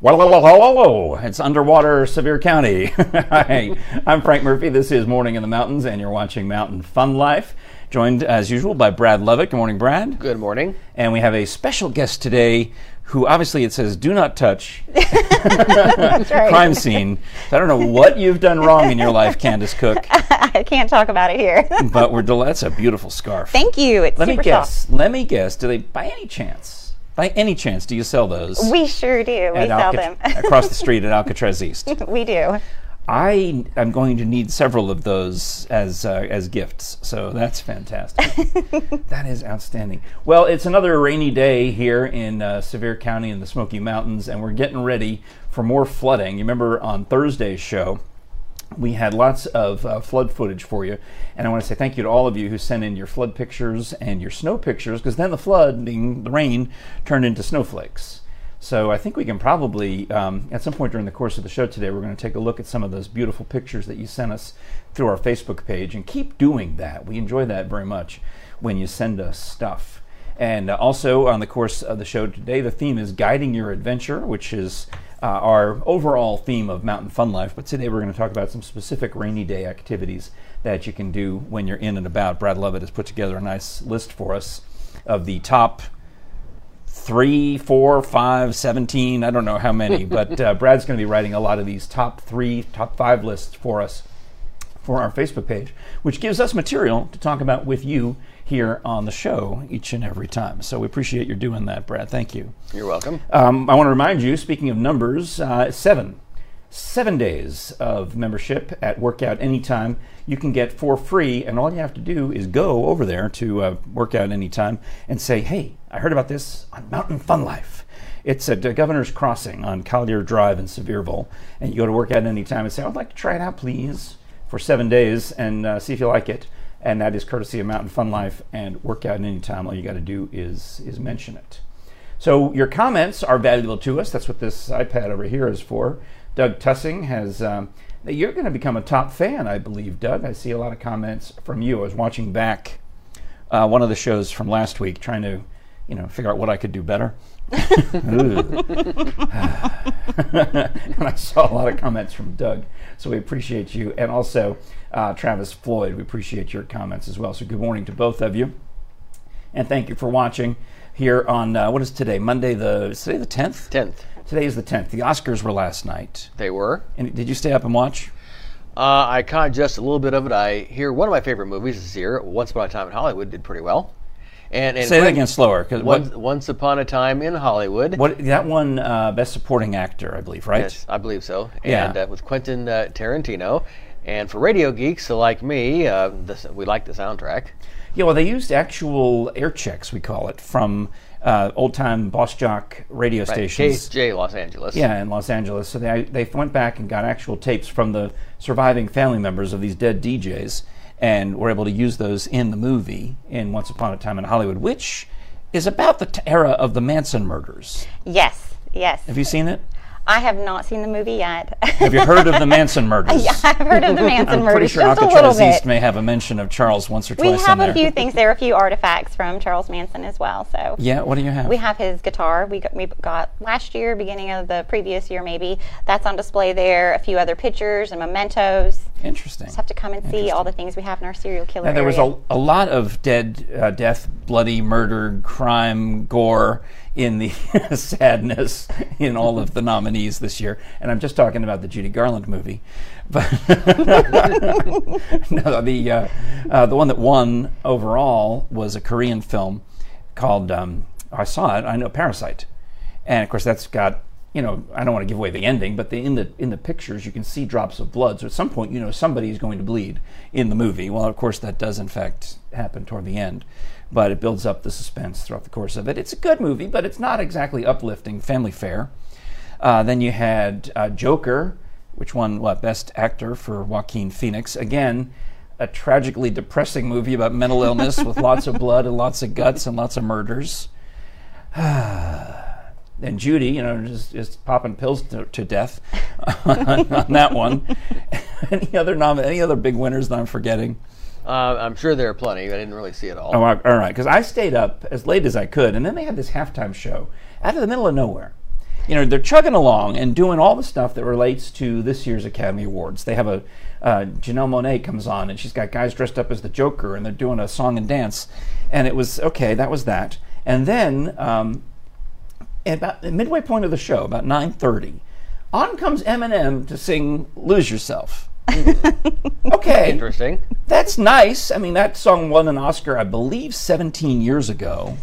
Whoa, it's underwater Sevier County. Hi, I'm Frank Murphy. This is Morning in the Mountains, and you're watching Mountain Fun Life. Joined, as usual, by Brad Lovett. Good morning, Brad. Good morning. And we have a special guest today who, obviously, it says, do not touch. That's right. Crime scene. So I don't know what you've done wrong in your life, Candace Cook. I can't talk about it here. But we're delighted. That's a beautiful scarf. Thank you. It's super soft. Let me guess. Do they, by any chance... do you sell those? We sure do. We sell them. Across the street at Alcatraz East. We do. I am going to need several of those as gifts, so that's fantastic. That is outstanding. Well, it's another rainy day here in Sevier County in the Smoky Mountains, and we're getting ready for more flooding. You remember on Thursday's show, we had lots of flood footage for you, and I want to say thank you to all of you who sent in your flood pictures and your snow pictures, because then the flooding, the rain, turned into snowflakes. So I think we can probably, at some point during the course of the show today, we're going to take a look at some of those beautiful pictures that you sent us through our Facebook page, and keep doing that. We enjoy that very much when you send us stuff. And also on the course of the show today, the theme is Guiding Your Adventure, which is our overall theme of Mountain Fun Life, but today we're going to talk about some specific rainy day activities that you can do when you're in and about. Brad Lovett has put together a nice list for us of the top 3, 4, 5, 17, I don't know how many, but Brad's going to be writing a lot of these top 3, top 5 lists for us for our Facebook page, which gives us material to talk about with you here on the show each and every time. So we appreciate your doing that, Brad. Thank you. You're welcome. I want to remind you, speaking of numbers, 7 days of membership at Workout Anytime you can get for free, and all you have to do is go over there to Workout Anytime and say, hey, I heard about this on Mountain Fun Life. It's at Governor's Crossing on Collier Drive in Sevierville, and you go to Workout Anytime and say, I'd like to try it out, please, for 7 days and see if you like it. And that is courtesy of Mountain Fun Life and Workout Anytime. All you got to do is mention it. So your comments are valuable to us. That's what this iPad over here is for. Doug Tussing has... you're going to become a top fan, I believe, Doug. I see a lot of comments from you. I was watching back one of the shows from last week, trying to figure out what I could do better. And I saw a lot of comments from Doug, so we appreciate you, and also Travis Floyd, we appreciate your comments as well. So good morning to both of you, and thank you for watching here on what is today, Monday, the 10th? 10th. Today is the 10th. The Oscars were last night. They were. And did you stay up and watch? I caught just a little bit of it. I hear one of my favorite movies this year, Once Upon a Time in Hollywood, did pretty well. And say that again slower. Once Upon a Time in Hollywood. That one, Best Supporting Actor, I believe, right? Yes, I believe so. Yeah. And with Quentin Tarantino. And for radio geeks like me, we like the soundtrack. Yeah, well, they used actual air checks, we call it, from old-time Boss Jock radio stations. KSJ Los Angeles. Yeah, in Los Angeles. So they went back and got actual tapes from the surviving family members of these dead DJs, and were able to use those in the movie in Once Upon a Time in Hollywood, which is about the era of the Manson murders. Yes, yes. Have you seen it? I have not seen the movie yet. Have you heard of the Manson murders? Yeah, I've heard of the Manson murders. I'm pretty sure Alcatraz East may have a mention of Charles once or twice. We have a few things. There are a few artifacts from Charles Manson as well. So yeah, what do you have? We have his guitar. We got last year, beginning of the previous year, maybe. That's on display there. A few other pictures and mementos. Interesting. Just have to come and see all the things we have in our serial killer. Now, there was a lot of death, bloody murder, crime, gore in the sadness in all of the nominees this year. And I'm just talking about the Judy Garland movie. But no, the one that won overall was a Korean film called, I saw it, I know, Parasite. And of course that's got, I don't want to give away the ending, but in the pictures you can see drops of blood. So at some point, somebody is going to bleed in the movie. Well, of course that does in fact happen toward the end. But it builds up the suspense throughout the course of it. It's a good movie, but it's not exactly uplifting family fare. Then you had Joker, which won, Best Actor for Joaquin Phoenix. Again, a tragically depressing movie about mental illness with lots of blood and lots of guts and lots of murders. Then Judy, just popping pills to death on that one. Any other big winners that I'm forgetting? I'm sure there are plenty. I didn't really see it all. Oh, all right, because I stayed up as late as I could, and then they had this halftime show out of the middle of nowhere. you know, they're chugging along and doing all the stuff that relates to this year's Academy Awards. They have a Janelle Monáe comes on, and she's got guys dressed up as the Joker, and they're doing a song and dance. And it was, okay, that was that. And then at about the midway point of the show, about 9:30, on comes Eminem to sing Lose Yourself. Okay. Interesting. That's nice. I mean, that song won an Oscar, I believe, 17 years ago.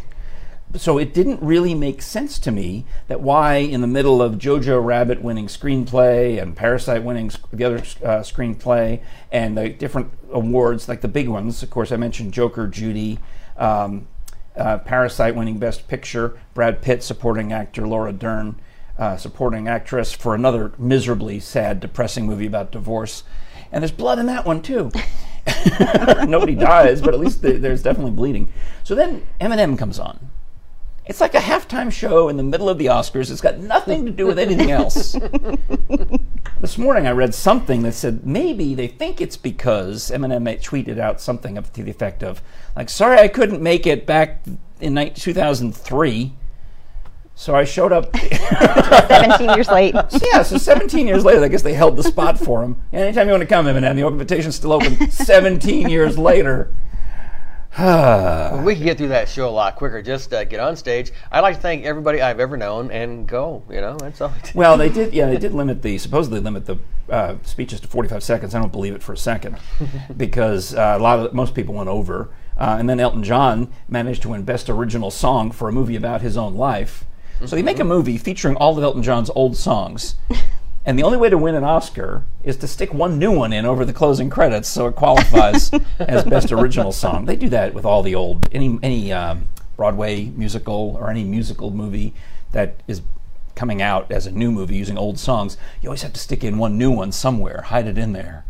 So it didn't really make sense to me that why in the middle of Jojo Rabbit winning screenplay and Parasite winning the other screenplay and the different awards, like the big ones, of course, I mentioned Joker, Judy, Parasite winning Best Picture, Brad Pitt supporting actor, Laura Dern supporting actress for another miserably sad, depressing movie about divorce. And there's blood in that one, too. Nobody dies, but at least there's definitely bleeding. So then Eminem comes on. It's like a halftime show in the middle of the Oscars. It's got nothing to do with anything else. This morning I read something that said maybe they think it's because Eminem tweeted out something up to the effect of, like, sorry I couldn't make it back in 2003, so I showed up. 17 years late. Yeah, so 17 years later, I guess they held the spot for him. Anytime you want to come, Eminem, the invitation's still open 17 years later. Well, we can get through that show a lot quicker. Just get on stage. I'd like to thank everybody I've ever known and go. You know, that's all. Well, they did. Yeah, they did supposedly limit the speeches to 45 seconds. I don't believe it for a second, because most people went over. And then Elton John managed to win Best Original Song for a movie about his own life. Mm-hmm. So they make a movie featuring all of Elton John's old songs. And the only way to win an Oscar is to stick one new one in over the closing credits, so it qualifies as Best Original Song. They do that with all the old any Broadway musical or any musical movie that is coming out as a new movie using old songs. You always have to stick in one new one somewhere, hide it in there,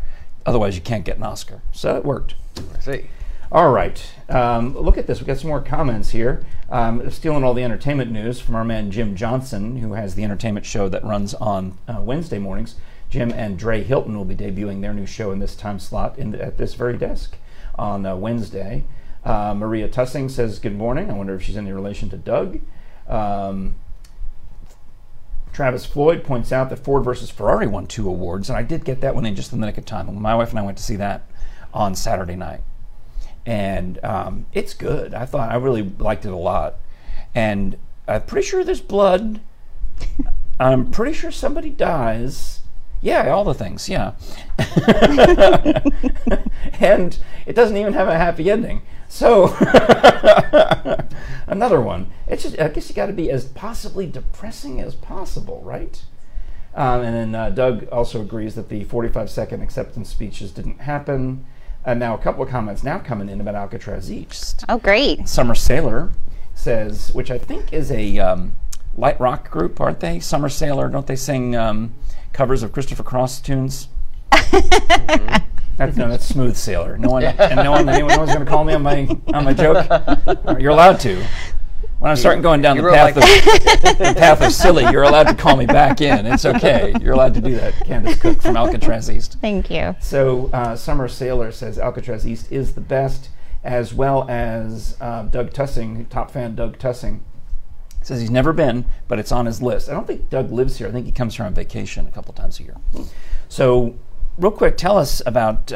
otherwise you can't get an Oscar. So it worked. I see. All right, look at this. We've got some more comments here. Stealing all the entertainment news from our man Jim Johnson, who has the entertainment show that runs on Wednesday mornings. Jim and Dre Hilton will be debuting their new show in this time slot at this very desk on Wednesday. Maria Tussing says, good morning. I wonder if she's in relation to Doug. Travis Floyd points out that Ford versus Ferrari won 2 awards, and I did get that one in just the nick of time. My wife and I went to see that on Saturday night. And it's good. I really liked it a lot. And I'm pretty sure there's blood. I'm pretty sure somebody dies. Yeah, all the things, yeah. And it doesn't even have a happy ending. So, another one. It's just, I guess you got to be as possibly depressing as possible, right? And then Doug also agrees that the 45-second acceptance speeches didn't happen. And now a couple of comments now coming in about Alcatraz East. Oh, great. Summer Sailor says, which I think is a light rock group, aren't they? Summer Sailor, don't they sing covers of Christopher Cross tunes? Mm-hmm. That's Smooth Sailor. No one's going to call me on my joke. You're allowed to. When I start going down the path of silly, you're allowed to call me back in. It's okay. You're allowed to do that. Candace Cook from Alcatraz East. Thank you. So Summer Sailor says Alcatraz East is the best, as well as Doug Tussing, top fan Doug Tussing, says he's never been, but it's on his list. I don't think Doug lives here. I think he comes here on vacation a couple times a year. So real quick, tell us about...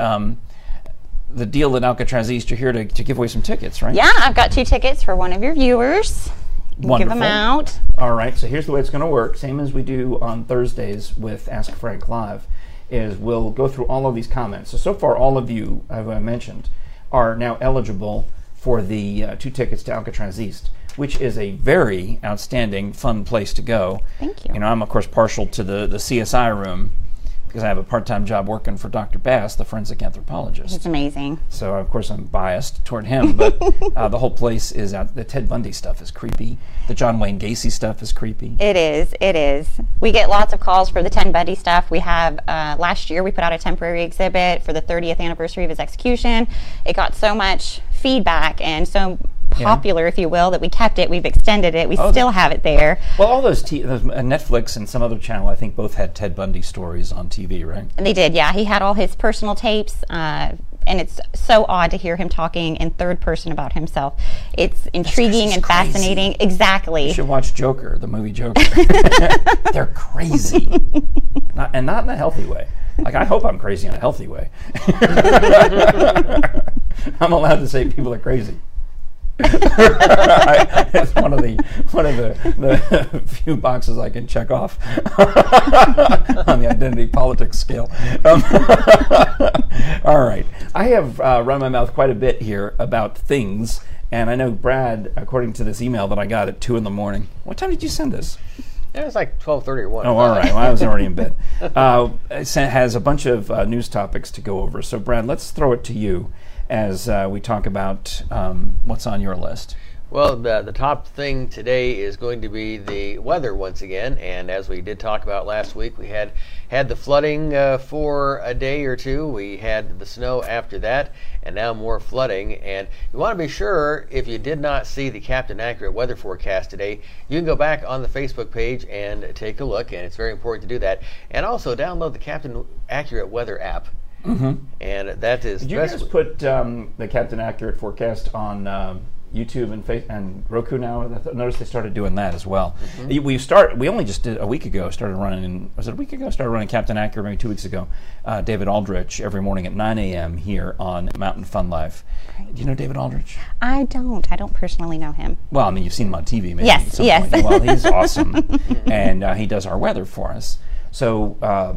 the deal at Alcatraz East. You're here to give away some tickets, right? Yeah, I've got 2 tickets for one of your viewers. Wonderful. Give them out. All right, so here's the way it's going to work. Same as we do on Thursdays with Ask Frank Live, is we'll go through all of these comments. So far, all of you, as I mentioned, are now eligible for the 2 tickets to Alcatraz East, which is a very outstanding, fun place to go. Thank you. You know, I'm, of course, partial to the CSI room, because I have a part-time job working for Dr. Bass, the forensic anthropologist. It's amazing. So, of course, I'm biased toward him, but the whole place is out. The Ted Bundy stuff is creepy. The John Wayne Gacy stuff is creepy. It is. It is. We get lots of calls for the Ted Bundy stuff. We have, last year, we put out a temporary exhibit for the 30th anniversary of his execution. It got so much feedback and so popular, if you will, that we kept it. We've extended it. We still have it there. Well, all those Netflix and some other channel, I think, both had Ted Bundy stories on TV, right? And they did, yeah. He had all his personal tapes, and it's so odd to hear him talking in third person about himself. It's intriguing and crazy. Fascinating. Exactly. You should watch Joker, the movie Joker. They're crazy, and not in a healthy way. Like, I hope I'm crazy in a healthy way. I'm allowed to say people are crazy. It's one of the few boxes I can check off on the identity politics scale. All right, I have run my mouth quite a bit here about things, and I know Brad, according to this email that I got at 2 in the morning. What time did you send this? It was like 12:30 or 1. Oh, all right. Well, I was already in bed. It has a bunch of news topics to go over. So, Brad, let's throw it to you as we talk about what's on your list. Well, the top thing today is going to be the weather once again, and as we did talk about last week, we had the flooding for a day or two. We had the snow after that, and now more flooding. And you want to be sure, if you did not see the Captain Accurate weather forecast today, you can go back on the Facebook page and take a look, and it's very important to do that. And also download the Captain Accurate weather app. Mm-hmm. And that is. Did you guys put the Captain Accurate forecast on YouTube and Roku now? Notice they started doing that as well. Mm-hmm. We only just did a week ago. Started running. Was it a week ago? Started running Captain Accurate maybe 2 weeks ago. David Aldrich every morning at 9 a.m. here on Mountain Fun Life. Right. Do you know David Aldrich? I don't. I don't personally know him. Well, I mean, you've seen him on TV, maybe. Yes. Yes. Well, he's awesome, and he does our weather for us. So.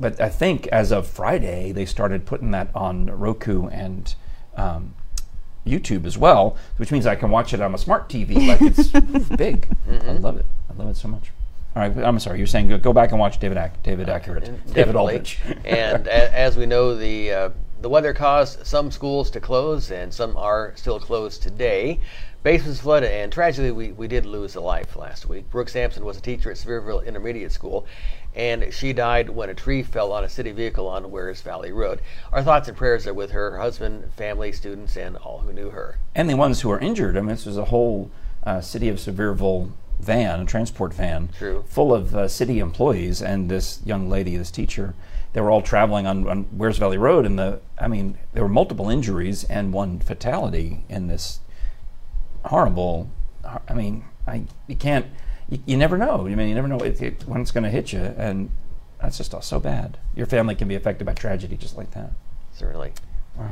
But I think as of Friday, they started putting that on Roku and YouTube as well, which means I can watch it on a smart TV. Like, it's big. Mm-hmm. I love it. I love it so much. All right, I'm sorry. You're saying go back and watch David Accurate, David Aldrich. And as we know, the weather caused some schools to close, and some are still closed today. Basements flooded, and tragically, we did lose a life last week. Brooke Sampson was a teacher at Sevierville Intermediate School, and she died when a tree fell on a city vehicle on Wears Valley Road. Our thoughts and prayers are with her husband, family, students, and all who knew her. And the ones who are injured. I mean, this was a whole city of Sevierville van, a transport van, true, full of city employees, and this young lady, this teacher. They were all traveling on Wears Valley Road, and there were multiple injuries and one fatality in this. Horrible. I mean, you can't. You never know. I mean, you never know when it's going to hit you, and that's just all so bad. Your family can be affected by tragedy just like that. Certainly. Wow.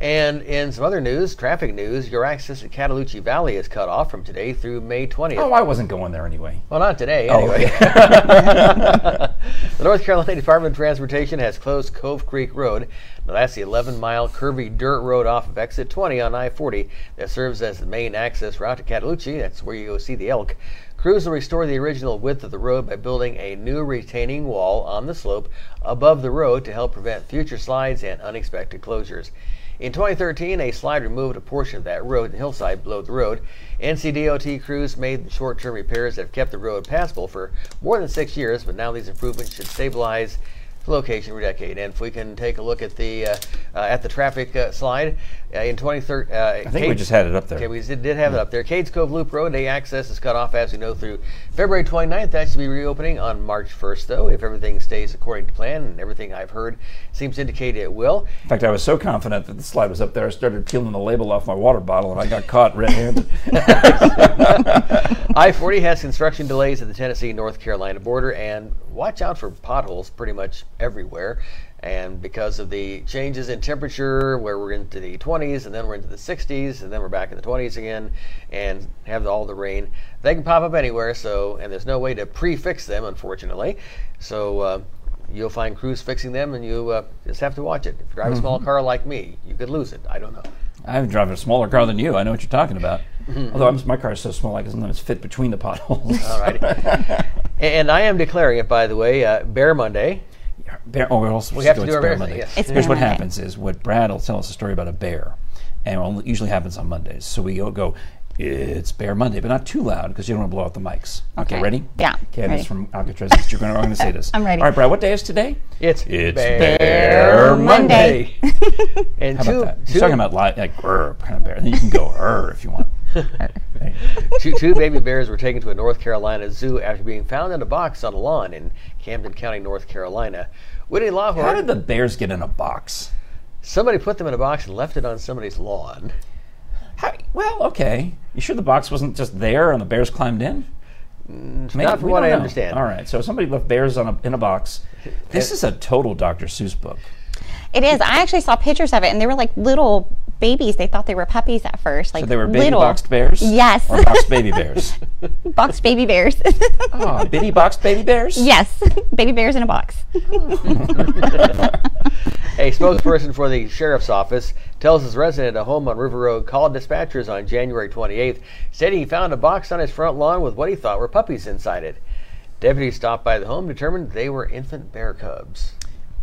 And in some other news, traffic news, your access to Cataloochee Valley is cut off from today through May 20th. Oh, I wasn't going there anyway. Well, not today, anyway. Oh. The North Carolina Department of Transportation has closed Cove Creek Road. Now, that's the 11-mile curvy dirt road off of exit 20 on I-40 that serves as the main access route to Cataloochee. That's where you go see the elk. Crews will restore the original width of the road by building a new retaining wall on the slope above the road to help prevent future slides and unexpected closures. In 2013, a slide removed a portion of that road and hillside below the road. NCDOT crews made the short-term repairs that have kept the road passable for more than 6 years, but now these improvements should stabilize the location for a decade. And if we can take a look at the traffic slide, in 2013... I think we just had it up there. Okay, we did have it up there. Cades Cove Loop Road, day access is cut off, as we know, through February 29th. That should be reopening on March 1st, though, if everything stays according to plan, and everything I've heard seems to indicate it will. In fact, I was so confident that the slide was up there, I started peeling the label off my water bottle, and I got caught red-handed. I-40 has construction delays at the Tennessee-North Carolina border, and watch out for potholes pretty much everywhere. And because of the changes in temperature, where we're into the 20s, and then we're into the 60s, and then we're back in the 20s again, and have all the rain, they can pop up anywhere. So, and there's no way to pre-fix them, unfortunately. So you'll find crews fixing them, and you just have to watch it. If you drive a small car like me, you could lose it. I don't know. I'm driving a smaller car than you. I know what you're talking about. Although my car is so small, I can sometimes fit between the potholes. All right. And I am declaring it, by the way, Bear Monday. We have to do our Bear Monday. Yes. Here's what happens is what Brad will tell us a story about a bear, and it usually happens on Mondays. So we go, it's Bear Monday, but not too loud because you don't want to blow out the mics. Okay, ready? Yeah. Okay, this is from Alcatraz East. You're going to say this. I'm ready. All right, Brad, what day is today? It's Bear Monday. And how about that? You're talking about like grr kind of bear. Then you can go grr if you want. Two baby bears were taken to a North Carolina zoo after being found in a box on a lawn in Camden County, North Carolina. How did the bears get in a box? Somebody put them in a box and left it on somebody's lawn. How, well, okay. You sure the box wasn't just there and the bears climbed in? Maybe, not from what I understand. All right, so somebody left bears on in a box. This is a total Dr. Seuss book. It is. I actually saw pictures of it, and they were like little babies. They thought they were puppies at first. Like, so they were baby little boxed bears? Yes. Or boxed baby bears? Boxed baby bears. Oh, bitty boxed baby bears? Yes. Baby bears in a box. A spokesperson for the sheriff's office tells his resident at a home on River Road called dispatchers on January 28th, stating he found a box on his front lawn with what he thought were puppies inside it. Deputies stopped by the home, determined they were infant bear cubs.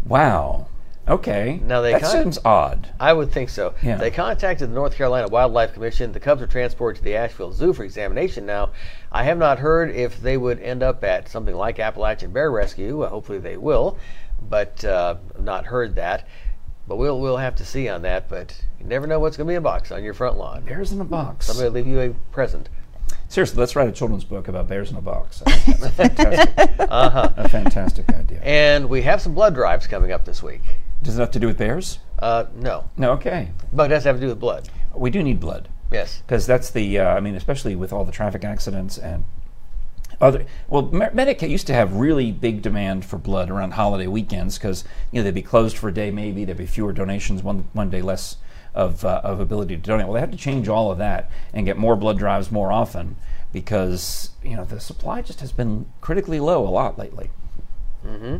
Wow. Okay. Now they that seems odd. I would think so. Yeah. They contacted the North Carolina Wildlife Commission. The cubs are transported to the Asheville Zoo for examination now. I have not heard if they would end up at something like Appalachian Bear Rescue. Hopefully they will, but I've not heard that. But we'll have to see on that. But you never know what's going to be in a box on your front lawn. Bears in a box. Somebody will leave you a present. Seriously, let's write a children's book about bears in a box. I think that's a fantastic idea. And we have some blood drives coming up this week. Does it have to do with bears? No. No, okay. But it does have to do with blood. We do need blood. Yes. Because that's the, I mean, especially with all the traffic accidents and other, well, Medicaid used to have really big demand for blood around holiday weekends because, you know, they'd be closed for a day maybe, there'd be fewer donations, one day less of ability to donate. Well, they have to change all of that and get more blood drives more often because, you know, the supply just has been critically low a lot lately. Mm-hmm.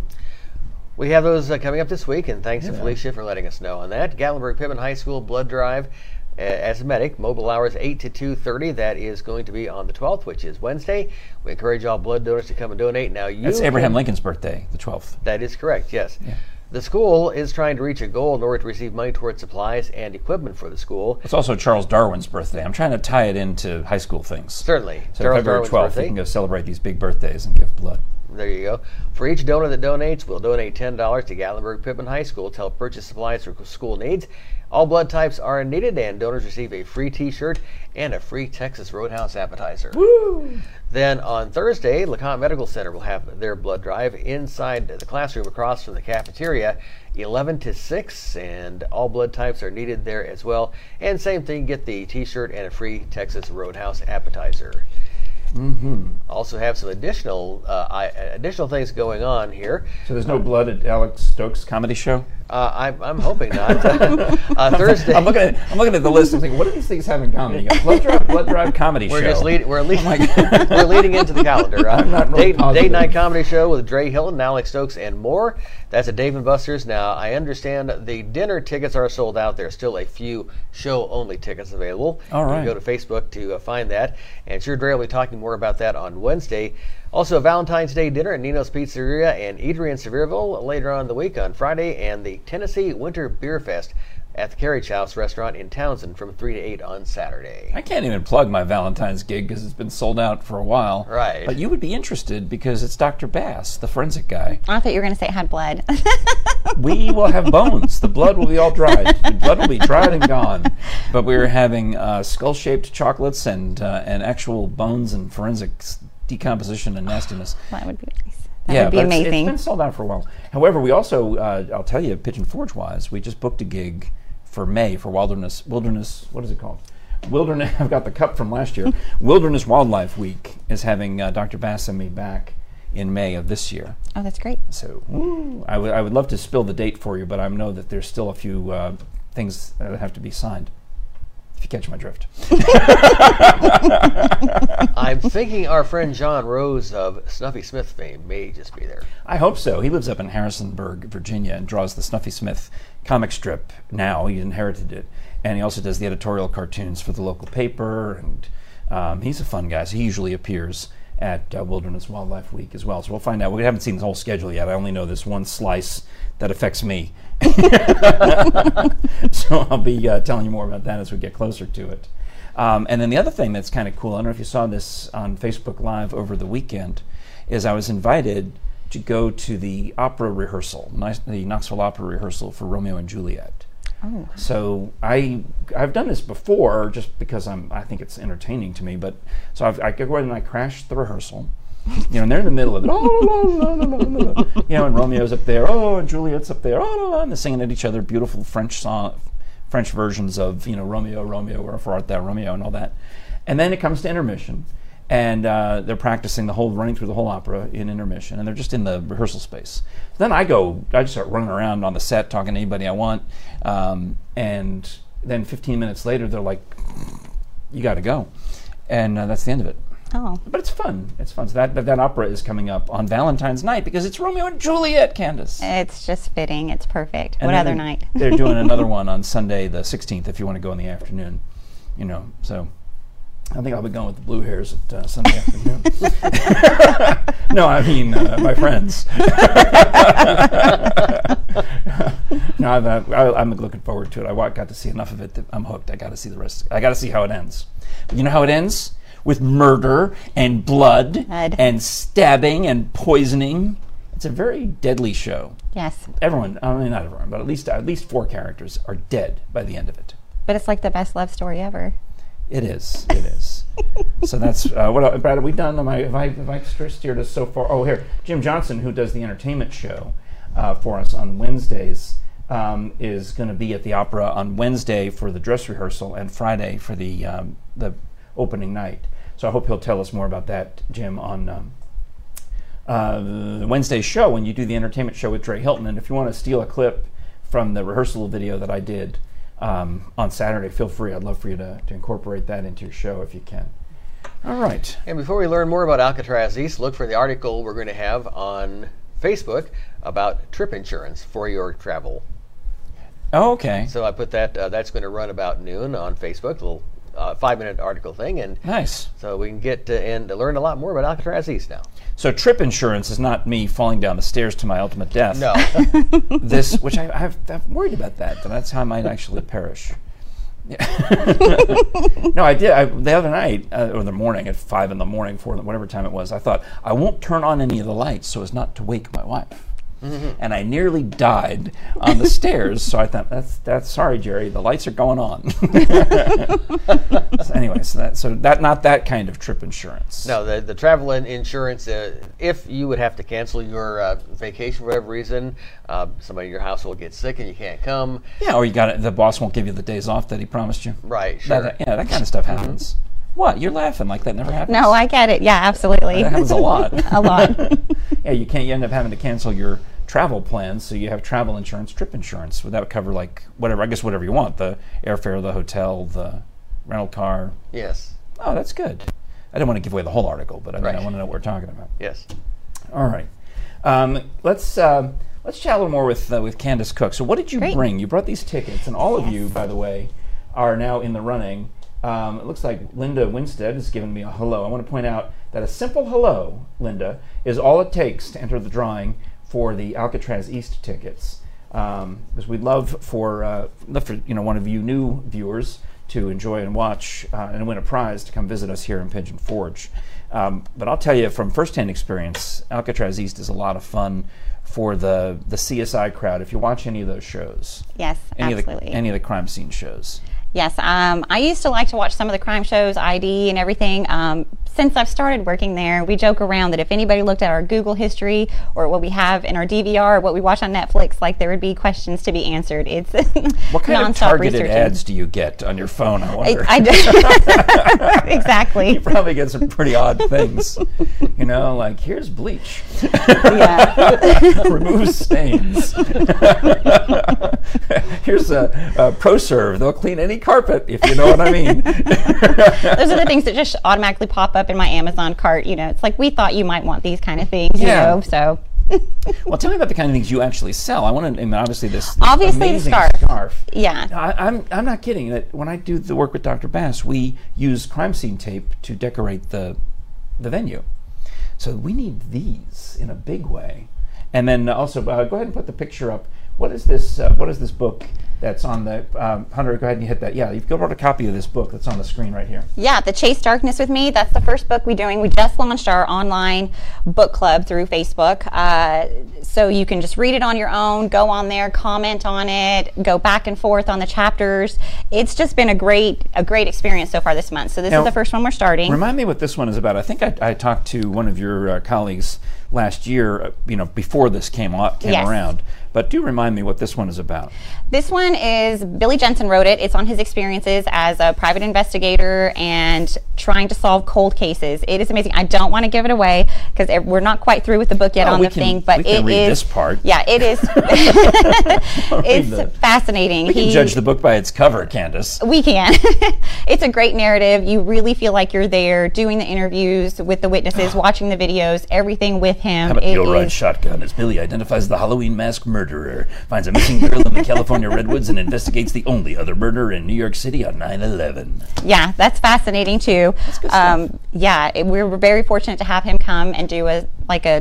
We have those coming up this week, and thanks to Felicia for letting us know on that. Gatlinburg-Pittman High School blood drive as a medic, mobile hours 8 to 2:30. That is going to be on the 12th, which is Wednesday. We encourage all blood donors to come and donate. Now, that's Abraham Lincoln's birthday, the 12th. That is correct, yes. Yeah. The school is trying to reach a goal in order to receive money towards supplies and equipment for the school. It's also Charles Darwin's birthday. I'm trying to tie it into high school things. Certainly. So Charles February 12th, Darwin's you can go celebrate these big birthdays and give blood. There you go. For each donor that donates, we'll donate $10 to Gatlinburg-Pittman High School to help purchase supplies for school needs. All blood types are needed, and donors receive a free T-shirt and a free Texas Roadhouse appetizer. Woo! Then on Thursday, LeConte Medical Center will have their blood drive inside the classroom across from the cafeteria, 11 to 6, and all blood types are needed there as well. And same thing, get the T-shirt and a free Texas Roadhouse appetizer. Mm-hmm. Also have some additional additional things going on here. So there's no blood at Alex Stokes' comedy show? I'm hoping not. Thursday. I'm looking at the list and thinking, what do these things have in common? You got blood drive comedy show. We're leading into the calendar. Date night comedy show with Dre Hilton, Alex Stokes, and more. That's at Dave & Buster's. Now, I understand the dinner tickets are sold out. There's still a few show-only tickets available. All right. You can go to Facebook to find that. And sure, Dre will be talking more about that on Wednesday. Also, Valentine's Day dinner at Nino's Pizzeria and Eatery in Sevierville later on in the week on Friday, and the Tennessee Winter Beer Fest at the Carriage House restaurant in Townsend from 3 to 8 on Saturday. I can't even plug my Valentine's gig because it's been sold out for a while. Right. But you would be interested because it's Dr. Bass, the forensic guy. I thought you were going to say it had blood. We will have bones. The blood will be all dried. The blood will be dried and gone. But we're having skull-shaped chocolates and actual bones and forensics decomposition and nastiness. Well, that would be nice. That would be amazing. It's been sold out for a while. However, we also, I'll tell you, Pigeon Forge-wise, we just booked a gig for May for Wilderness, what is it called? Wilderness, I've got the cup from last year. Wilderness Wildlife Week is having Dr. Bass and me back in May of this year. Oh, that's great. So I would love to spill the date for you, but I know that there's still a few things that have to be signed. If you catch my drift. I'm thinking our friend John Rose of Snuffy Smith fame may just be there. I hope so. He lives up in Harrisonburg, Virginia, and draws the Snuffy Smith comic strip now. He inherited it. And he also does the editorial cartoons for the local paper. And he's a fun guy. So he usually appears at Wilderness Wildlife Week as well. So we'll find out. We haven't seen the whole schedule yet. I only know this one slice that affects me. So I'll be telling you more about that as we get closer to it. And then the other thing that's kind of cool, I don't know if you saw this on Facebook Live over the weekend, is I was invited to go to the opera rehearsal, the Knoxville Opera rehearsal for Romeo and Juliet. Oh. So I've done this before just because I think it's entertaining to me. But so I go ahead and I crash the rehearsal. You know, and they're in the middle of it. You know, and Romeo's up there. Oh, and Juliet's up there. Oh, and they're singing at each other beautiful French song, French versions of, you know, Romeo, Romeo, wherefore art thou, Romeo, and all that. And then it comes to intermission, and they're practicing the whole, running through the whole opera in intermission, and they're just in the rehearsal space. Then I just start running around on the set talking to anybody I want, and then 15 minutes later they're like, you got to go, and that's the end of it. Oh. But it's fun. It's fun. So that opera is coming up on Valentine's night because it's Romeo and Juliet, Candace. It's just fitting. It's perfect. And what other night? They're doing another one on Sunday the 16th if you want to go in the afternoon. You know, so I think I'll be going with the blue hairs at Sunday afternoon. No, I mean my friends. No, I'm looking forward to it. I got to see enough of it that I'm hooked. I got to see the rest. I got to see how it ends. But you know how it ends? With murder and blood and stabbing and poisoning. It's a very deadly show. Yes. Everyone, I mean, not everyone, but at least four characters are dead by the end of it. But it's like the best love story ever. It is. It is. So that's what, Brad, have we done? Have I steered us so far? Oh, here, Jim Johnson, who does the entertainment show for us on Wednesdays, is going to be at the opera on Wednesday for the dress rehearsal and Friday for the opening night. So I hope he'll tell us more about that, Jim, on Wednesday's show when you do the entertainment show with Dre Hilton. And if you want to steal a clip from the rehearsal video that I did on Saturday, feel free. I'd love for you to incorporate that into your show if you can. All right. And before we learn more about Alcatraz East, look for the article we're going to have on Facebook about trip insurance for your travel. Oh, okay. So I put that, that's going to run about noon on Facebook, a little 5-minute article thing, and nice. So we can get to and learn a lot more about Alcatraz East now. So trip insurance is not me falling down the stairs to my ultimate death. No, this which I'm worried about that that's how I might actually perish. No, I did. The other night or the morning at 5 in the morning, 4 in the, whatever time it was, I thought I won't turn on any of the lights so as not to wake my wife. Mm-hmm. And I nearly died on the stairs, so I thought, that's sorry, Jerry, the lights are going on. So anyway, so that not that kind of trip insurance. No, the travel insurance, if you would have to cancel your vacation for whatever reason, somebody in your household gets sick and you can't come. Yeah, or the boss won't give you the days off that he promised you. Right, sure. That kind of stuff happens. Mm-hmm. What? You're laughing like that never happens. No, I get it. Yeah, absolutely. That happens a lot. A lot. Yeah, you end up having to cancel your travel plans, so you have travel insurance, trip insurance. Would that cover like whatever? I guess whatever you want: the airfare, the hotel, the rental car. Yes. Oh, that's good. I didn't want to give away the whole article, but I want to know what we're talking about. Yes. All right. Let's chat a little more with Candace Cook. So, what did you bring? You brought these tickets, and all of you, by the way, are now in the running. It looks like Linda Winstead has given me a hello. I want to point out that a simple hello, Linda, is all it takes to enter the drawing for the Alcatraz East tickets. Because we'd love for one of you new viewers to enjoy and watch and win a prize to come visit us here in Pigeon Forge. But I'll tell you from firsthand experience, Alcatraz East is a lot of fun for the CSI crowd. If you watch any of those shows, yes, absolutely, any of the crime scene shows. Yes, I used to like to watch some of the crime shows, ID and everything. Since I've started working there, we joke around that if anybody looked at our Google history or what we have in our DVR, or what we watch on Netflix, like there would be questions to be answered. It's what kind of targeted ads do you get on your phone? I wonder. I do. Exactly. You probably get some pretty odd things. You know, like here's bleach. Yeah. Remove stains. Here's a ProServe. They'll clean any carpet, if you know what I mean. Those are the things that just automatically pop up in my Amazon cart. You know, it's like we thought you might want these kind of things. Yeah. You know, so. Well, tell me about the kind of things you actually sell. I want to, I mean, obviously this amazing scarf. Yeah. I'm not kidding. That when I do the work with Dr. Bass, we use crime scene tape to decorate the venue. So we need these in a big way. And then also, go ahead and put the picture up. What is this book that's on the, Hunter, go ahead and hit that. Yeah, you've got a copy of this book that's on the screen right here. Yeah, The Chase Darkness with Me. That's the first book we're doing. We just launched our online book club through Facebook. So you can just read it on your own, go on there, comment on it, go back and forth on the chapters. It's just been a great experience so far this month. So this now, is the first one we're starting. Remind me what this one is about. I think I talked to one of your colleagues last year, you know, before this came around. But do remind me what this one is about. This one is, Billy Jensen wrote it. It's on his experiences as a private investigator and trying to solve cold cases. It is amazing. I don't want to give it away because we're not quite through with the book yet but we can read this part. Yeah, it is. It's fascinating. We can judge the book by its cover, Candace. We can. It's a great narrative. You really feel like you're there doing the interviews with the witnesses, watching the videos, everything with him. How about the O'Ride shotgun as Billy identifies the Halloween mask murder? Murderer, finds a missing girl in the California Redwoods and investigates the only other murderer in New York City on 9/11. Yeah, that's fascinating too. That's good stuff. Yeah, we were very fortunate to have him come and do a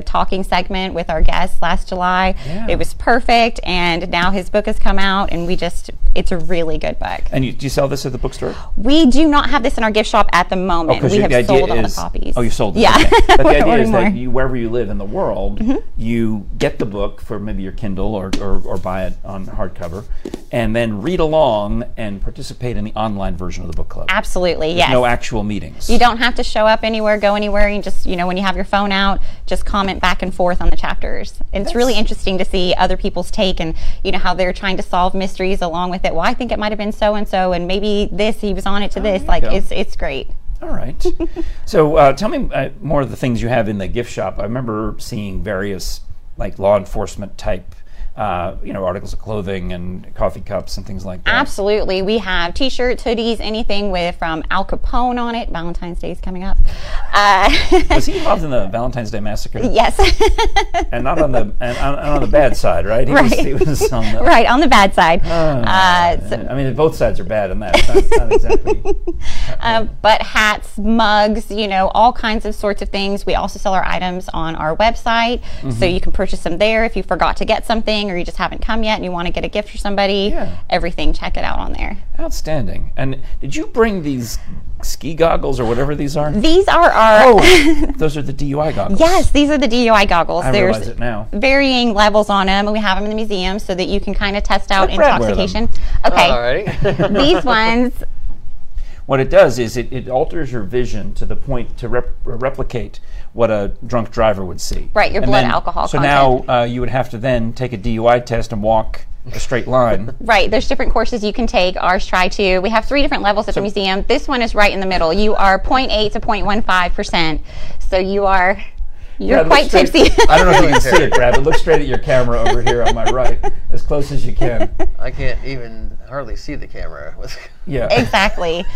talking segment with our guests last July. Yeah. It was perfect, and now his book has come out, and it's a really good book. And do you sell this at the bookstore? We do not have this in our gift shop at the moment. Oh, we have sold all the copies. Oh, you sold it. Yeah. Okay. But the idea is that wherever you live in the world, you get the book for maybe your Kindle or buy it on hardcover, and then read along and participate in the online version of the book club. Absolutely, yes. No actual meetings. You don't have to show up anywhere, go anywhere. You just, you know, when you have your phone out, just comment back and forth on the chapters. And it's really interesting to see other people's take and, you know, how they're trying to solve mysteries along with it. Well, I think it might have been so-and-so, and maybe this, he was on it to this. Like, it's great. All right. So tell me more of the things you have in the gift shop. I remember seeing various, like, law enforcement type you know, articles of clothing and coffee cups and things like that. Absolutely. We have T-shirts, hoodies, anything from Al Capone on it. Valentine's Day is coming up. Was he involved in the Valentine's Day massacre? Yes. and not on the bad side, right? He was on the right, on the bad side. I mean, both sides are bad in that. Not exactly. But hats, mugs, you know, all kinds of sorts of things. We also sell our items on our website, so you can purchase them there if you forgot to get something, or you just haven't come yet and you want to get a gift for somebody. Yeah. Everything, check it out on there. Outstanding. And did you bring these ski goggles or whatever these are? These are our... Oh, those are the DUI goggles. Yes, these are the DUI goggles. There's realize it now. Varying levels on them, and we have them in the museum so that you can kind of test out intoxication. Okay. All right. These ones... What it does is it alters your vision to the point to replicate what a drunk driver would see. Right, your blood alcohol content. So now you would have to then take a DUI test and walk a straight line. Right, there's different courses you can take. Ours try to. We have 3 different levels at the museum. This one is right in the middle. You are 0.8 to 0.15%. So you are... You're quite tipsy. I don't know if you can see it, Brad, but look straight at your camera over here on my right, as close as you can. I can't even hardly see the camera. Yeah. Exactly.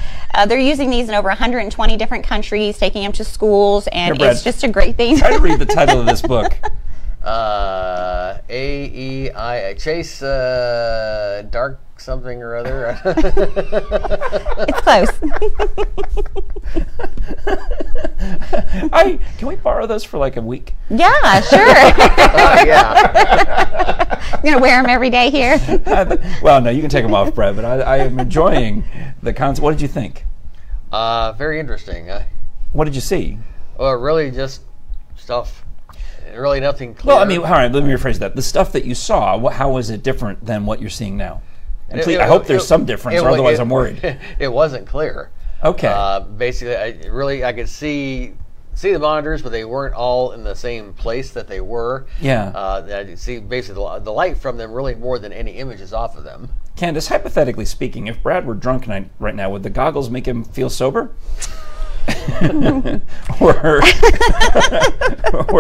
They're using these in over 120 different countries, taking them to schools, and here, Brad, it's just a great thing. Try to read the title of this book. A-E-I-A. Chase Dark something or other. It's close. Can we borrow those for like a week? Yeah, sure. Yeah. You're gonna wear them every day here. Well, no, you can take them off, Brad. But I am enjoying the concept. What did you think? Very interesting. What did you see? Well, really just stuff. Really nothing clear. Well, I mean, all right. Let me rephrase that. The stuff that you saw, how was it different than what you're seeing now? I hope there's some difference, or otherwise I'm worried. It wasn't clear. Okay. Basically, I could see the monitors, but they weren't all in the same place that they were. Yeah. I could see basically the light from them really more than any images off of them. Candace, hypothetically speaking, if Brad were drunk right now, would the goggles make him feel sober? or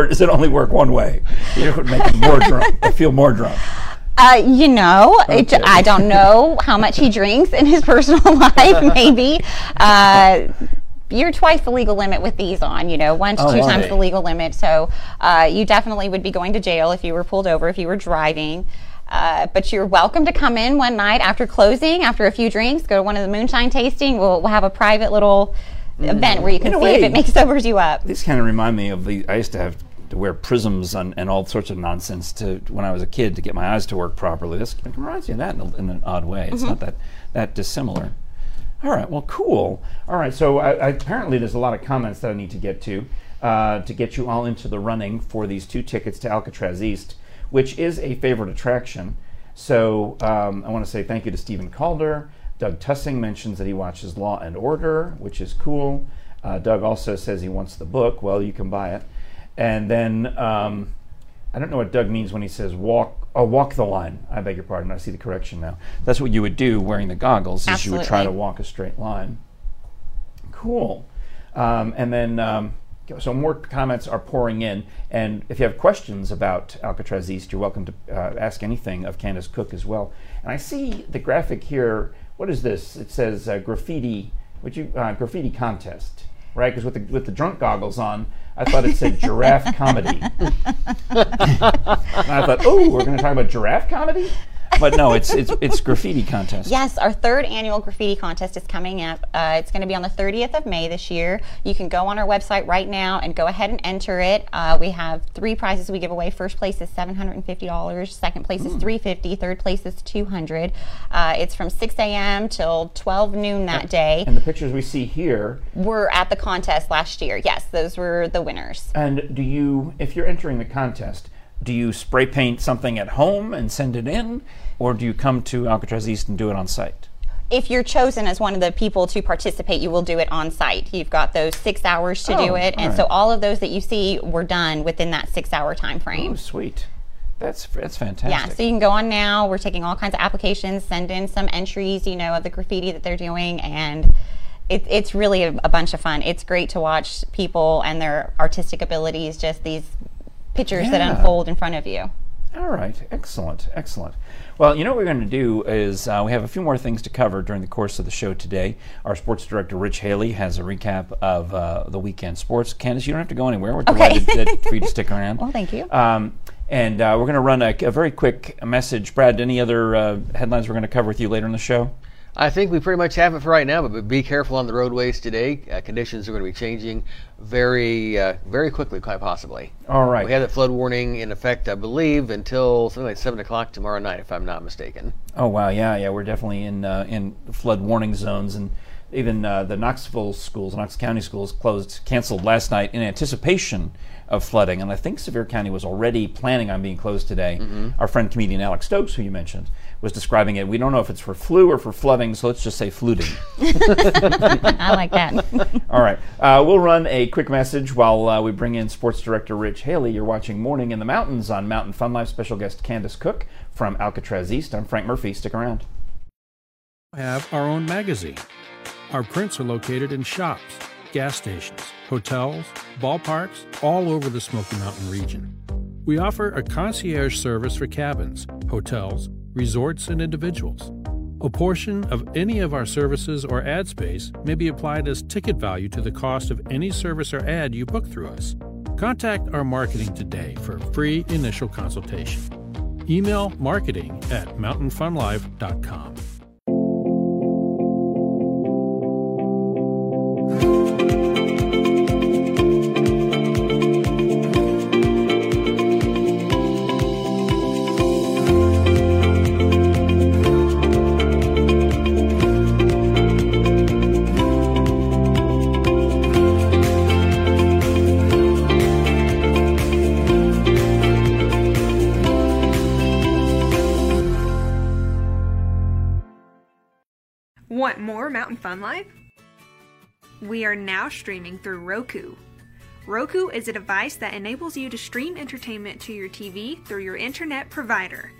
does it only work one way? It would make him more drunk, feel more drunk. You know, okay. I don't know how much he drinks in his personal life, maybe. You're twice the legal limit with these on, you know, 1 to 2 times the legal limit. So you definitely would be going to jail if you were pulled over, if you were driving. But you're welcome to come in one night after closing, after a few drinks, go to one of the moonshine tasting. We'll have a private little event where you can see if it sobers you up. These kind of remind me of I used to have to wear prisms and all sorts of nonsense to when I was a kid to get my eyes to work properly. This reminds me of that in an odd way. It's not that dissimilar. All right, well, cool. All right, so apparently there's a lot of comments that I need to get to get you all into the running for these 2 tickets to Alcatraz East, which is a favorite attraction. So I want to say thank you to Stephen Calder. Doug Tussing mentions that he watches Law and Order, which is cool. Doug also says he wants the book. Well, you can buy it. And then I don't know what Doug means when he says walk the line. I beg your pardon. I see the correction now. That's what you would do wearing the goggles. Absolutely. Is you would try to walk a straight line. Cool. And then so more comments are pouring in. And if you have questions about Alcatraz East, you're welcome to ask anything of Candace Cook as well. And I see the graphic here. What is this? It says graffiti. Graffiti contest, right? Because with the drunk goggles on, I thought it said giraffe comedy. And I thought, oh, we're going to talk about giraffe comedy? But no, it's graffiti contest. Yes, our 3rd annual graffiti contest is coming up. It's going to be on the 30th of May this year. You can go on our website right now and go ahead and enter it. We have 3 prizes we give away. First place is $750. Second place is $350. Third place is $200. It's from 6 a.m. till 12 noon that day. And the pictures we see here were at the contest last year. Yes, those were the winners. And do you, if you're entering the contest, do you spray paint something at home and send it in, or do you come to Alcatraz East and do it on site? If you're chosen as one of the people to participate, you will do it on site. You've got those 6 hours to do it, and so all of those that you see were done within that 6-hour time frame. Oh, sweet. That's fantastic. Yeah, so you can go on now. We're taking all kinds of applications, send in some entries, you know, of the graffiti that they're doing, and it's really a bunch of fun. It's great to watch people and their artistic abilities, just these pictures that unfold in front of you. All right, excellent, excellent. Well, you know what we're going to do is we have a few more things to cover during the course of the show today. Our sports director, Rich Haley, has a recap of the weekend sports. Candace, you don't have to go anywhere. We're delighted for you to stick around. Well, thank you. And we're going to run a very quick message. Brad, any other headlines we're going to cover with you later in the show? I think we pretty much have it for right now, but be careful on the roadways today. Conditions are going to be changing very quickly, quite possibly. All right. We have the flood warning in effect, I believe, until something like 7 o'clock tomorrow night, if I'm not mistaken. Oh, wow. Yeah, we're definitely in flood warning zones, and even the Knox County schools canceled last night in anticipation of flooding, and I think Sevier County was already planning on being closed today. Our friend comedian Alex Stokes, who you mentioned, was describing it. We don't know if it's for flu or for flooding, so let's just say fluting. I like that. All right. We'll run a quick message while we bring in sports director Rich Haley. You're watching Morning in the Mountains on Mountain Fun Life. Special guest Candace Cook from Alcatraz East. I'm Frank Murphy. Stick around. We have our own magazine. Our prints are located in shops, gas stations, hotels, ballparks, all over the Smoky Mountain region. We offer a concierge service for cabins, hotels, resorts, and individuals. A portion of any of our services or ad space may be applied as ticket value to the cost of any service or ad you book through us. Contact our marketing today for a free initial consultation. Email marketing@mountainfunlife.com. Want more Mountain Fun Life? We are now streaming through Roku. Roku is a device that enables you to stream entertainment to your TV through your internet provider.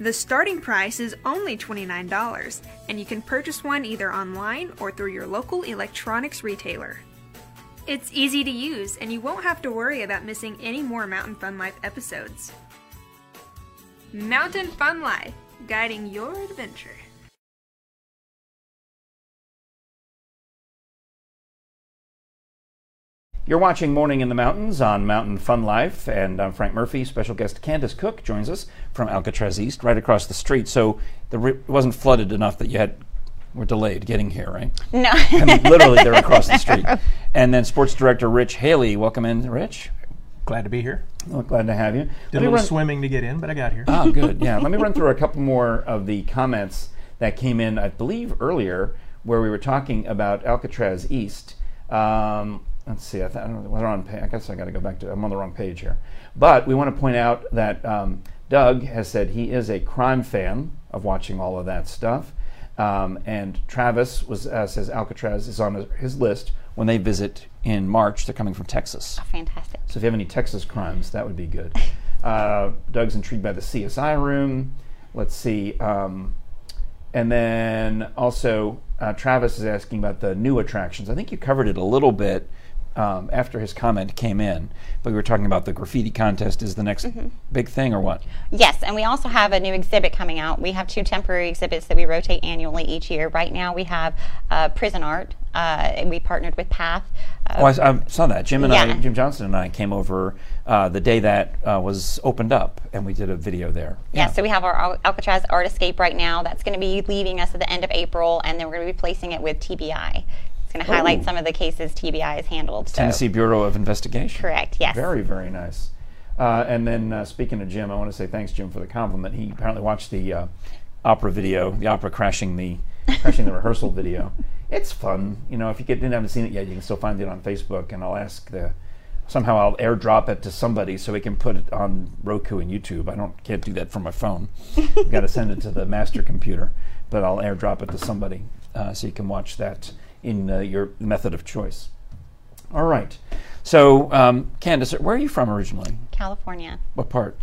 The starting price is only $29, and you can purchase one either online or through your local electronics retailer. It's easy to use, and you won't have to worry about missing any more Mountain Fun Life episodes. Mountain Fun Life, guiding your adventure. You're watching Morning in the Mountains on Mountain Fun Life, and I'm Frank Murphy. Special guest Candace Cook joins us from Alcatraz East, right across the street. So it wasn't flooded enough that you were delayed getting here, right? No. I mean, literally, they're across the street. And then sports director Rich Haley. Welcome in, Rich. Glad to be here. Well, glad to have you. Did a little swimming to get in, but I got here. Oh, good. Yeah. Let me run through a couple more of the comments that came in, I believe, earlier, where we were talking about Alcatraz East. Let's see. I guess I got to go back to. I'm on the wrong page here. But we want to point out that Doug has said he is a crime fan of watching all of that stuff, and Travis says Alcatraz is on his list when they visit in March. They're coming from Texas. Oh, fantastic! So if you have any Texas crimes, that would be good. Doug's intrigued by the CSI room. Let's see, and then also Travis is asking about the new attractions. I think you covered it a little bit. After his comment came in, but we were talking about the graffiti contest is the next big thing, or what? Yes, and we also have a new exhibit coming out. We have two temporary exhibits that we rotate annually each year. Right now we have prison art. We partnered with PATH. I saw that. Jim Johnson and I came over the day that was opened up, and we did a video there. Yeah, so we have our Alcatraz Art Escape right now. That's going to be leaving us at the end of April, and then we're going to be replacing it with TBI. Going to highlight some of the cases TBI has handled. So. Tennessee Bureau of Investigation. Correct, yes. Very, very nice. And then speaking of Jim, I want to say thanks, Jim, for the compliment. He apparently watched the opera video, the opera crashing the rehearsal video. It's fun. You know, if you haven't seen it yet, you can still find it on Facebook, and I'll ask somehow I'll airdrop it to somebody so we can put it on Roku and YouTube. I can't do that from my phone. I've got to send it to the master computer, but I'll airdrop it to somebody so you can watch that in your method of choice. All right. So, Candace, where are you from originally? California. What part?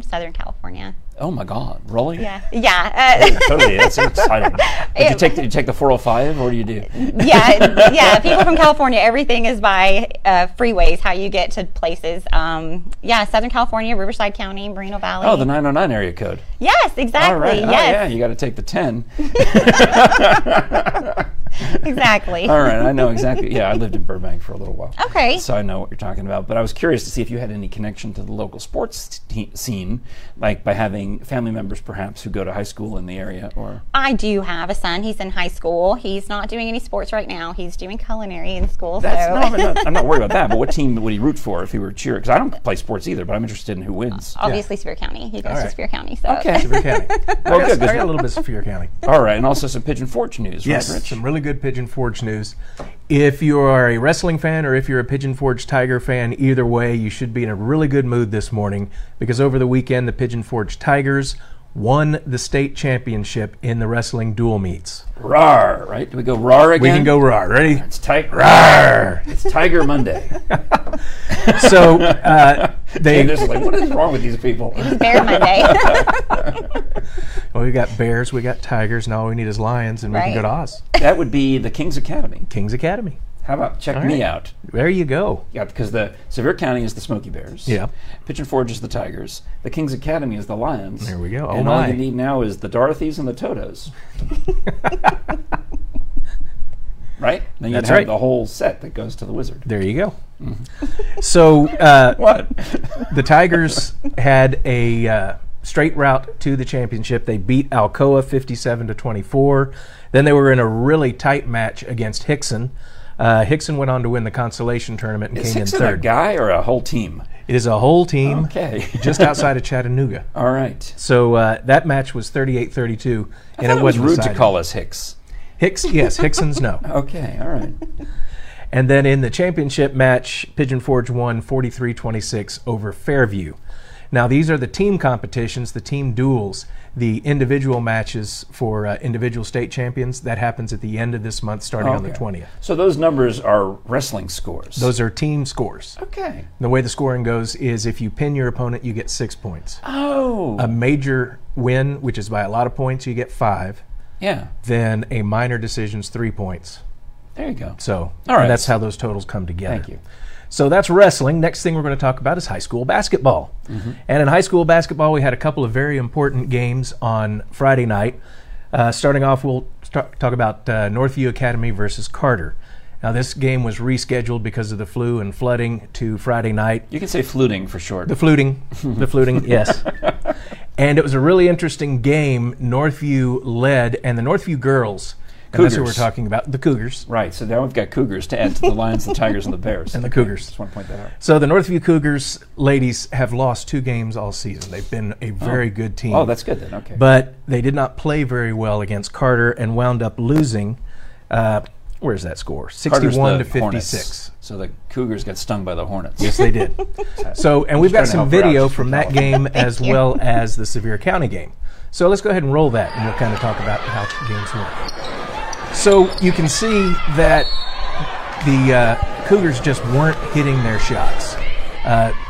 Southern California. Oh my God! Really? Yeah. Yeah. Totally. That's exciting. Did you take the 405, or do you do? Yeah. Yeah. People from California, everything is by freeways. How you get to places. Yeah. Southern California, Riverside County, Moreno Valley. Oh, the 909 area code. Yes, exactly. All right. Yes. Oh, yeah. You got to take the 10. Exactly. All right. I know exactly. Yeah, I lived in Burbank for a little while. Okay. So I know what you're talking about. But I was curious to see if you had any connection to the local sports scene, like by having family members perhaps who go to high school in the area. Or I do have a son. He's in high school. He's not doing any sports right now. He's doing culinary in school. I'm not worried about that, but what team would he root for if he were a cheer? Because I don't play sports either, but I'm interested in who wins. Obviously, yeah. Sevier County. He goes to Sevier County. So. Okay. Sevier County. Well, good. I got a little bit of Sevier County. All right, and also some Pigeon Forge news. Yes, right, Rich? Some really good Pigeon Forge news. If you are a wrestling fan or if you're a Pigeon Forge Tiger fan, either way, you should be in a really good mood this morning, because over the weekend, the Pigeon Forge Tigers won the state championship in the wrestling dual meets. Rawr, right? Do we go rawr again? We can go rawr. Ready? It's rawr. It's Tiger Monday. So they... They're just like, what is wrong with these people? It's Bear Monday. Well, we got bears, we got tigers, and all we need is lions, and we can go to Oz. That would be the King's Academy. King's Academy. How about check me out? There you go. Yeah, because the Sevier County is the Smoky Bears. Yeah. Pigeon Forge is the Tigers. The King's Academy is the Lions. There we go. And all you need now is the Dorothys and the Totos. Right? Then you have the whole set that goes to the Wizard. There you go. Mm-hmm. So what? The Tigers had a straight route to the championship. They beat Alcoa 57-24. Then they were in a really tight match against Hickson. Hickson went on to win the consolation tournament and came in third. Is Hickson a guy or a whole team? It is a whole team. Okay. Just outside of Chattanooga. All right. So that match was 38-32, and it was rude to call us Hicks. Hicks, yes. Hickson's no. Okay. All right. And then in the championship match, Pigeon Forge won 43-26 over Fairview. Now, these are the team competitions, the team duels, the individual matches for individual state champions. That happens at the end of this month, starting on the 20th. So those numbers are wrestling scores. Those are team scores. Okay. And the way the scoring goes is if you pin your opponent, you get 6 points. Oh. A major win, which is by a lot of points, you get 5. Yeah. Then a minor decision's 3 points. There you go. So that's how those totals come together. Thank you. So that's wrestling. Next thing we're going to talk about is high school basketball. Mm-hmm. And in high school basketball, we had a couple of very important games on Friday night. Starting off, we'll talk about Northview Academy versus Carter. Now, this game was rescheduled because of the flu and flooding to Friday night. You can say fluting for short. The fluting, yes. And it was a really interesting game. Northview led, and the Northview girls And that's who we're talking about, the Cougars. Right, so now we've got Cougars to add to the Lions, the Tigers, and the Bears. And the Cougars. I just want to point that out. So the Northview Cougars ladies have lost 2 games all season. They've been a very good team. Oh, that's good then, okay. But they did not play very well against Carter and wound up losing, where's that score? 61 to 56. Hornets. So the Cougars got stung by the Hornets. Yes, they did. So, and we've got some video from that game as well as the Sevier County game. So let's go ahead and roll that, and we'll kind of talk about how games work. So you can see that the Cougars just weren't hitting their shots.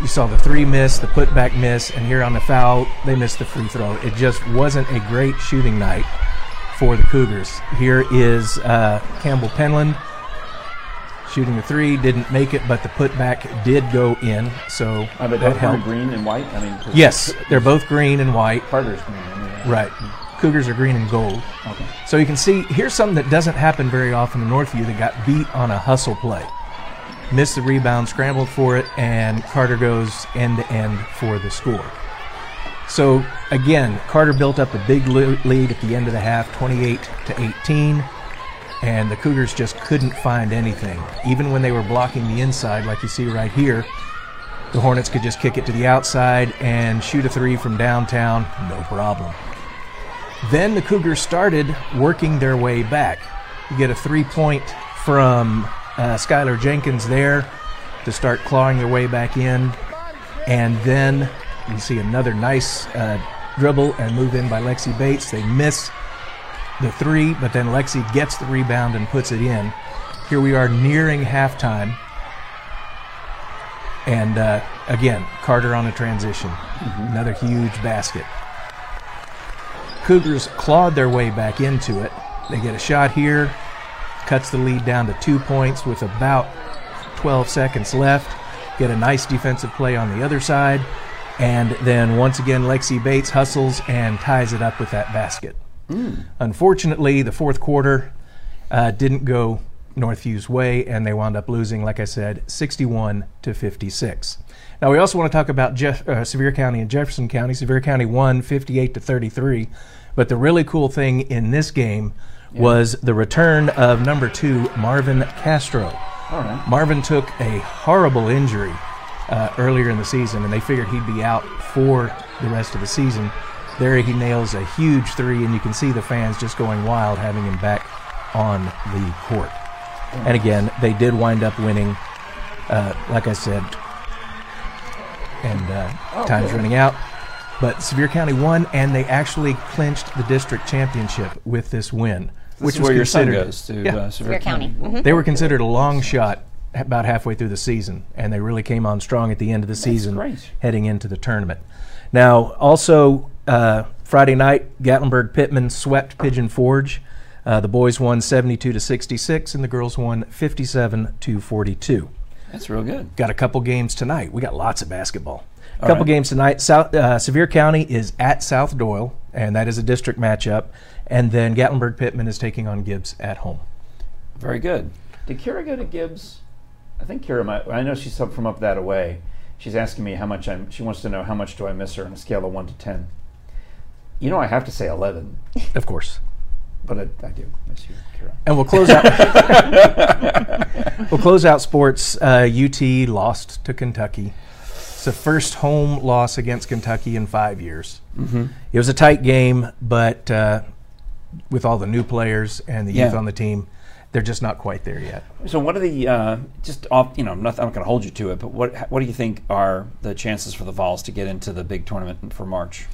You saw the 3 miss, the putback miss, and here on the foul, they missed the free throw. It just wasn't a great shooting night for the Cougars. Here is Campbell Penland shooting the 3, didn't make it, but the putback did go in. So but that helped. Green and white. I mean, yes, they're both green and white. Carter's green. Yeah. Right. Cougars are green and gold. Okay. So you can see here's something that doesn't happen very often in Northview. They got beat on a hustle play, missed the rebound, scrambled for it, and Carter goes end to end for the score. So, again, Carter built up a big lead at the end of the half, 28 to 18, and the Cougars just couldn't find anything. Even when they were blocking the inside, like you see right here, the Hornets could just kick it to the outside and shoot a 3 from downtown, no problem. Then the Cougars started working their way back. You get a 3-point from Skylar Jenkins there to start clawing their way back in, and then you can see another nice dribble and move in by Lexi Bates. They miss the 3, but then Lexi gets the rebound and puts it in. Here we are nearing halftime. And again, Carter on a transition. Another huge basket. Cougars clawed their way back into it. They get a shot here. Cuts the lead down to 2 points with about 12 seconds left. Get a nice defensive play on the other side. And then once again, Lexi Bates hustles and ties it up with that basket. Unfortunately, the fourth quarter didn't go Northview's way, and they wound up losing, like I said, 61 to 56. Now, we also want to talk about Sevier County and Jefferson County. Sevier County won 58 to 33, but the really cool thing in this game was the return of number 2, Marvin Castro. All right. Marvin took a horrible injury earlier in the season, and they figured he'd be out for the rest of the season. There he nails a huge 3, and you can see the fans just going wild having him back on the court. And again, they did wind up winning, like I said, and time's running out. But Sevier County won, and they actually clinched the district championship with this win. This which is where your son goes, to Sevier County. They were considered a long shot about halfway through the season, and they really came on strong at the end of the season heading into the tournament. Now, also, Friday night, Gatlinburg-Pittman swept Pigeon Forge. The boys won 72 to 66, and the girls won 57 to 42. That's real good. Got a couple games tonight. We got lots of basketball. A couple games tonight. Sevier County is at South Doyle, and that is a district matchup. And then Gatlinburg-Pittman is taking on Gibbs at home. Very good. Did Kira go to Gibbs? I think Kira might. I know she's from up that away. She's asking me how much she wants to know how much do I miss her on a scale of 1 to 10. You know, I have to say 11. Of course. But I do miss you, Kira. And we'll close out. We'll close out sports. UT lost to Kentucky. It's the first home loss against Kentucky in 5 years. It was a tight game, but with all the new players and the youth on the team, they're just not quite there yet. So, what are the just off? You know, I'm not going to hold you to it, but what do you think are the chances for the Vols to get into the big tournament for March?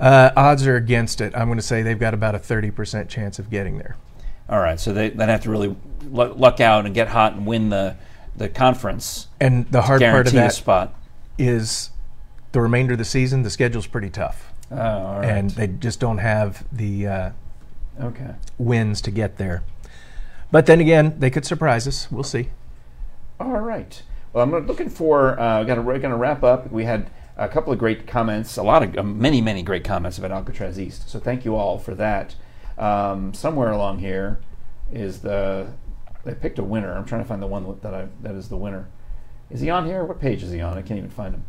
Odds are against it. I'm going to say they've got about a 30% chance of getting there. All right, so they'd have to really luck out and get hot and win the conference. And the hard part of that is the remainder of the season. The schedule's pretty tough, all right. And they just don't have the wins to get there. But then again, they could surprise us. We'll see. All right. Well, I'm looking for. We're going to wrap up. We had a couple of great comments, many great comments about Alcatraz East. So thank you all for that. Somewhere along here is they picked a winner. I'm trying to find the one that is the winner. Is he on here? What page is he on? I can't even find him.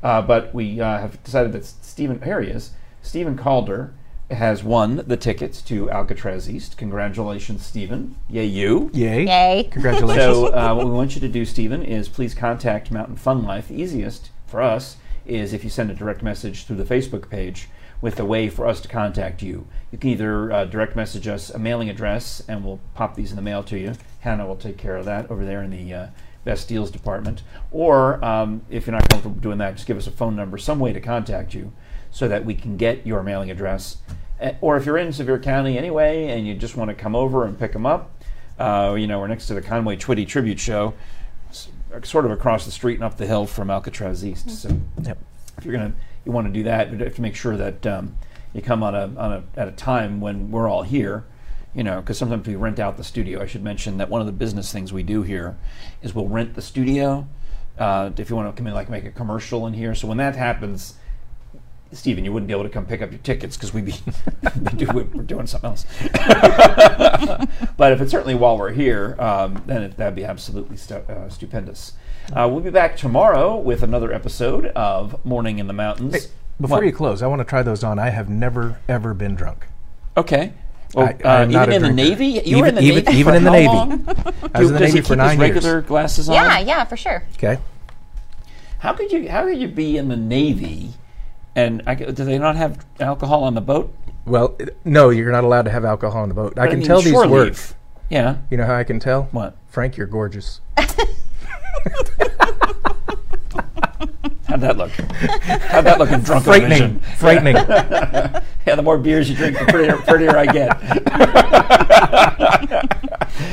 But we have decided that Stephen Calder has won the tickets to Alcatraz East. Congratulations, Stephen. Yay, you. Yay. Yay. Congratulations. So what we want you to do, Stephen, is please contact Mountain Fun Life. The easiest for us is if you send a direct message through the Facebook page with a way for us to contact you. You can either direct message us a mailing address, and we'll pop these in the mail to you. Hannah will take care of that over there in the Best Deals department. Or if you're not comfortable doing that, just give us a phone number, some way to contact you so that we can get your mailing address. Or if you're in Sevier County anyway and you just want to come over and pick them up, you know, we're next to the Conway Twitty Tribute Show, sort of across the street and up the hill from Alcatraz East. Mm-hmm. So yep. If you're gonna, you want to do that, you have to make sure that you come at a time when we're all here, you know, because sometimes we rent out the studio. I should mention that one of the business things we do here is we'll rent the studio if you want to come in, like make a commercial in here. So when that happens, Stephen, you wouldn't be able to come pick up your tickets because we'd be we're doing something else. But if it's certainly while we're here, then that'd be absolutely stupendous. We'll be back tomorrow with another episode of Morning in the Mountains. Hey, before you close, I want to try those on. I have never, ever been drunk. Okay. Well, even in the Navy? You were in the Navy even in the Navy. I was in the Navy for 9 years. Regular glasses on? Yeah, for sure. Okay. How could you be in the Navy? And do they not have alcohol on the boat? Well, no, you're not allowed to have alcohol on the boat. But I can tell these words. Yeah. You know how I can tell? What? Frank, you're gorgeous. How'd that look? How'd that look in drunken vision? Frightening. Yeah. Yeah, the more beers you drink, the prettier I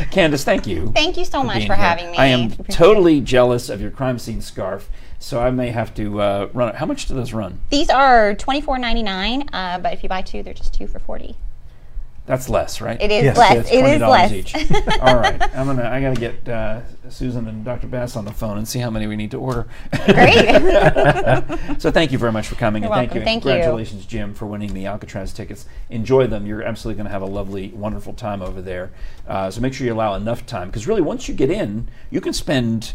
get. Candace, thank you. Thank you so much for having me. I am totally jealous of your crime scene scarf. So I may have to run it. How much do those run? These are $24.99, but if you buy two, they're just $2 for $40. That's less, right? It is less. Yeah, it is less. Each. All right, I gotta get Susan and Dr. Bass on the phone and see how many we need to order. Great. So thank you very much for coming. You're welcome. Thank you. Congratulations, Jim, for winning the Alcatraz tickets. Enjoy them. You're absolutely gonna have a lovely, wonderful time over there. So make sure you allow enough time, because really, once you get in, you can spend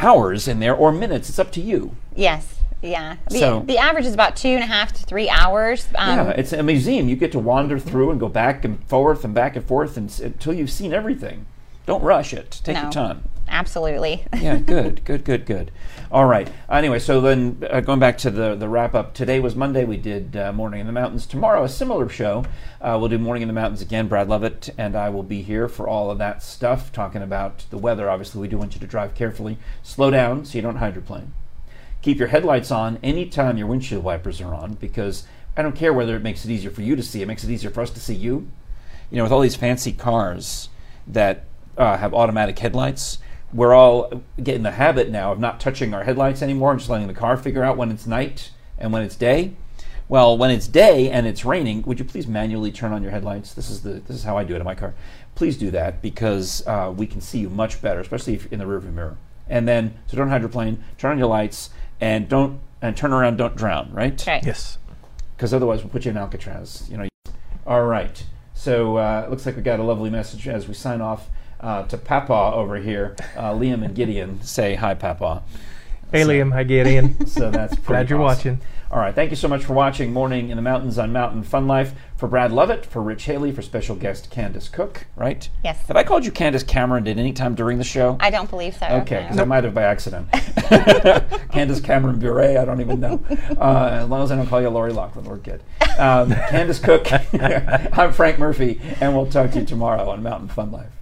hours in there, or minutes. It's up to you. Yes. Yeah. The average is about 2.5 to 3 hours. Yeah, it's a museum. You get to wander through and go back and forth and back and forth until you've seen everything. Don't rush it. Take your time. Absolutely. Yeah, good. All right. Anyway, so then going back to the wrap-up, today was Monday. We did Morning in the Mountains. Tomorrow, a similar show. We'll do Morning in the Mountains again. Brad Lovett and I will be here for all of that stuff, talking about the weather. Obviously, we do want you to drive carefully. Slow down so you don't hydroplane. Keep your headlights on anytime your windshield wipers are on, because I don't care whether it makes it easier for you to see. It makes it easier for us to see you. You know, with all these fancy cars that have automatic headlights, we're all getting the habit now of not touching our headlights anymore and just letting the car figure out when it's night and when it's day. Well, when it's day and it's raining, would you please manually turn on your headlights? This is how I do it in my car. Please do that, because we can see you much better, especially if in the rearview mirror. And then, so don't hydroplane, turn on your lights, and turn around, don't drown, right? Right. Yes. Because otherwise we'll put you in Alcatraz. You know. All right. So it looks like we got a lovely message as we sign off. To Papa over here, Liam and Gideon say hi, Papa. Hey, Liam. Hi, Gideon. So that's pretty glad you're awesome watching. All right. Thank you so much for watching Morning in the Mountains on Mountain Fun Life. For Brad Lovett, for Rich Haley, for special guest Candace Cook, right? Yes. Have I called you Candace Cameron at any time during the show? I don't believe so. Okay, because no. I might have by accident. Candace Cameron Bure, I don't even know. As long as I don't call you Lori Loughlin, we're good. Candace Cook, I'm Frank Murphy, and we'll talk to you tomorrow on Mountain Fun Life.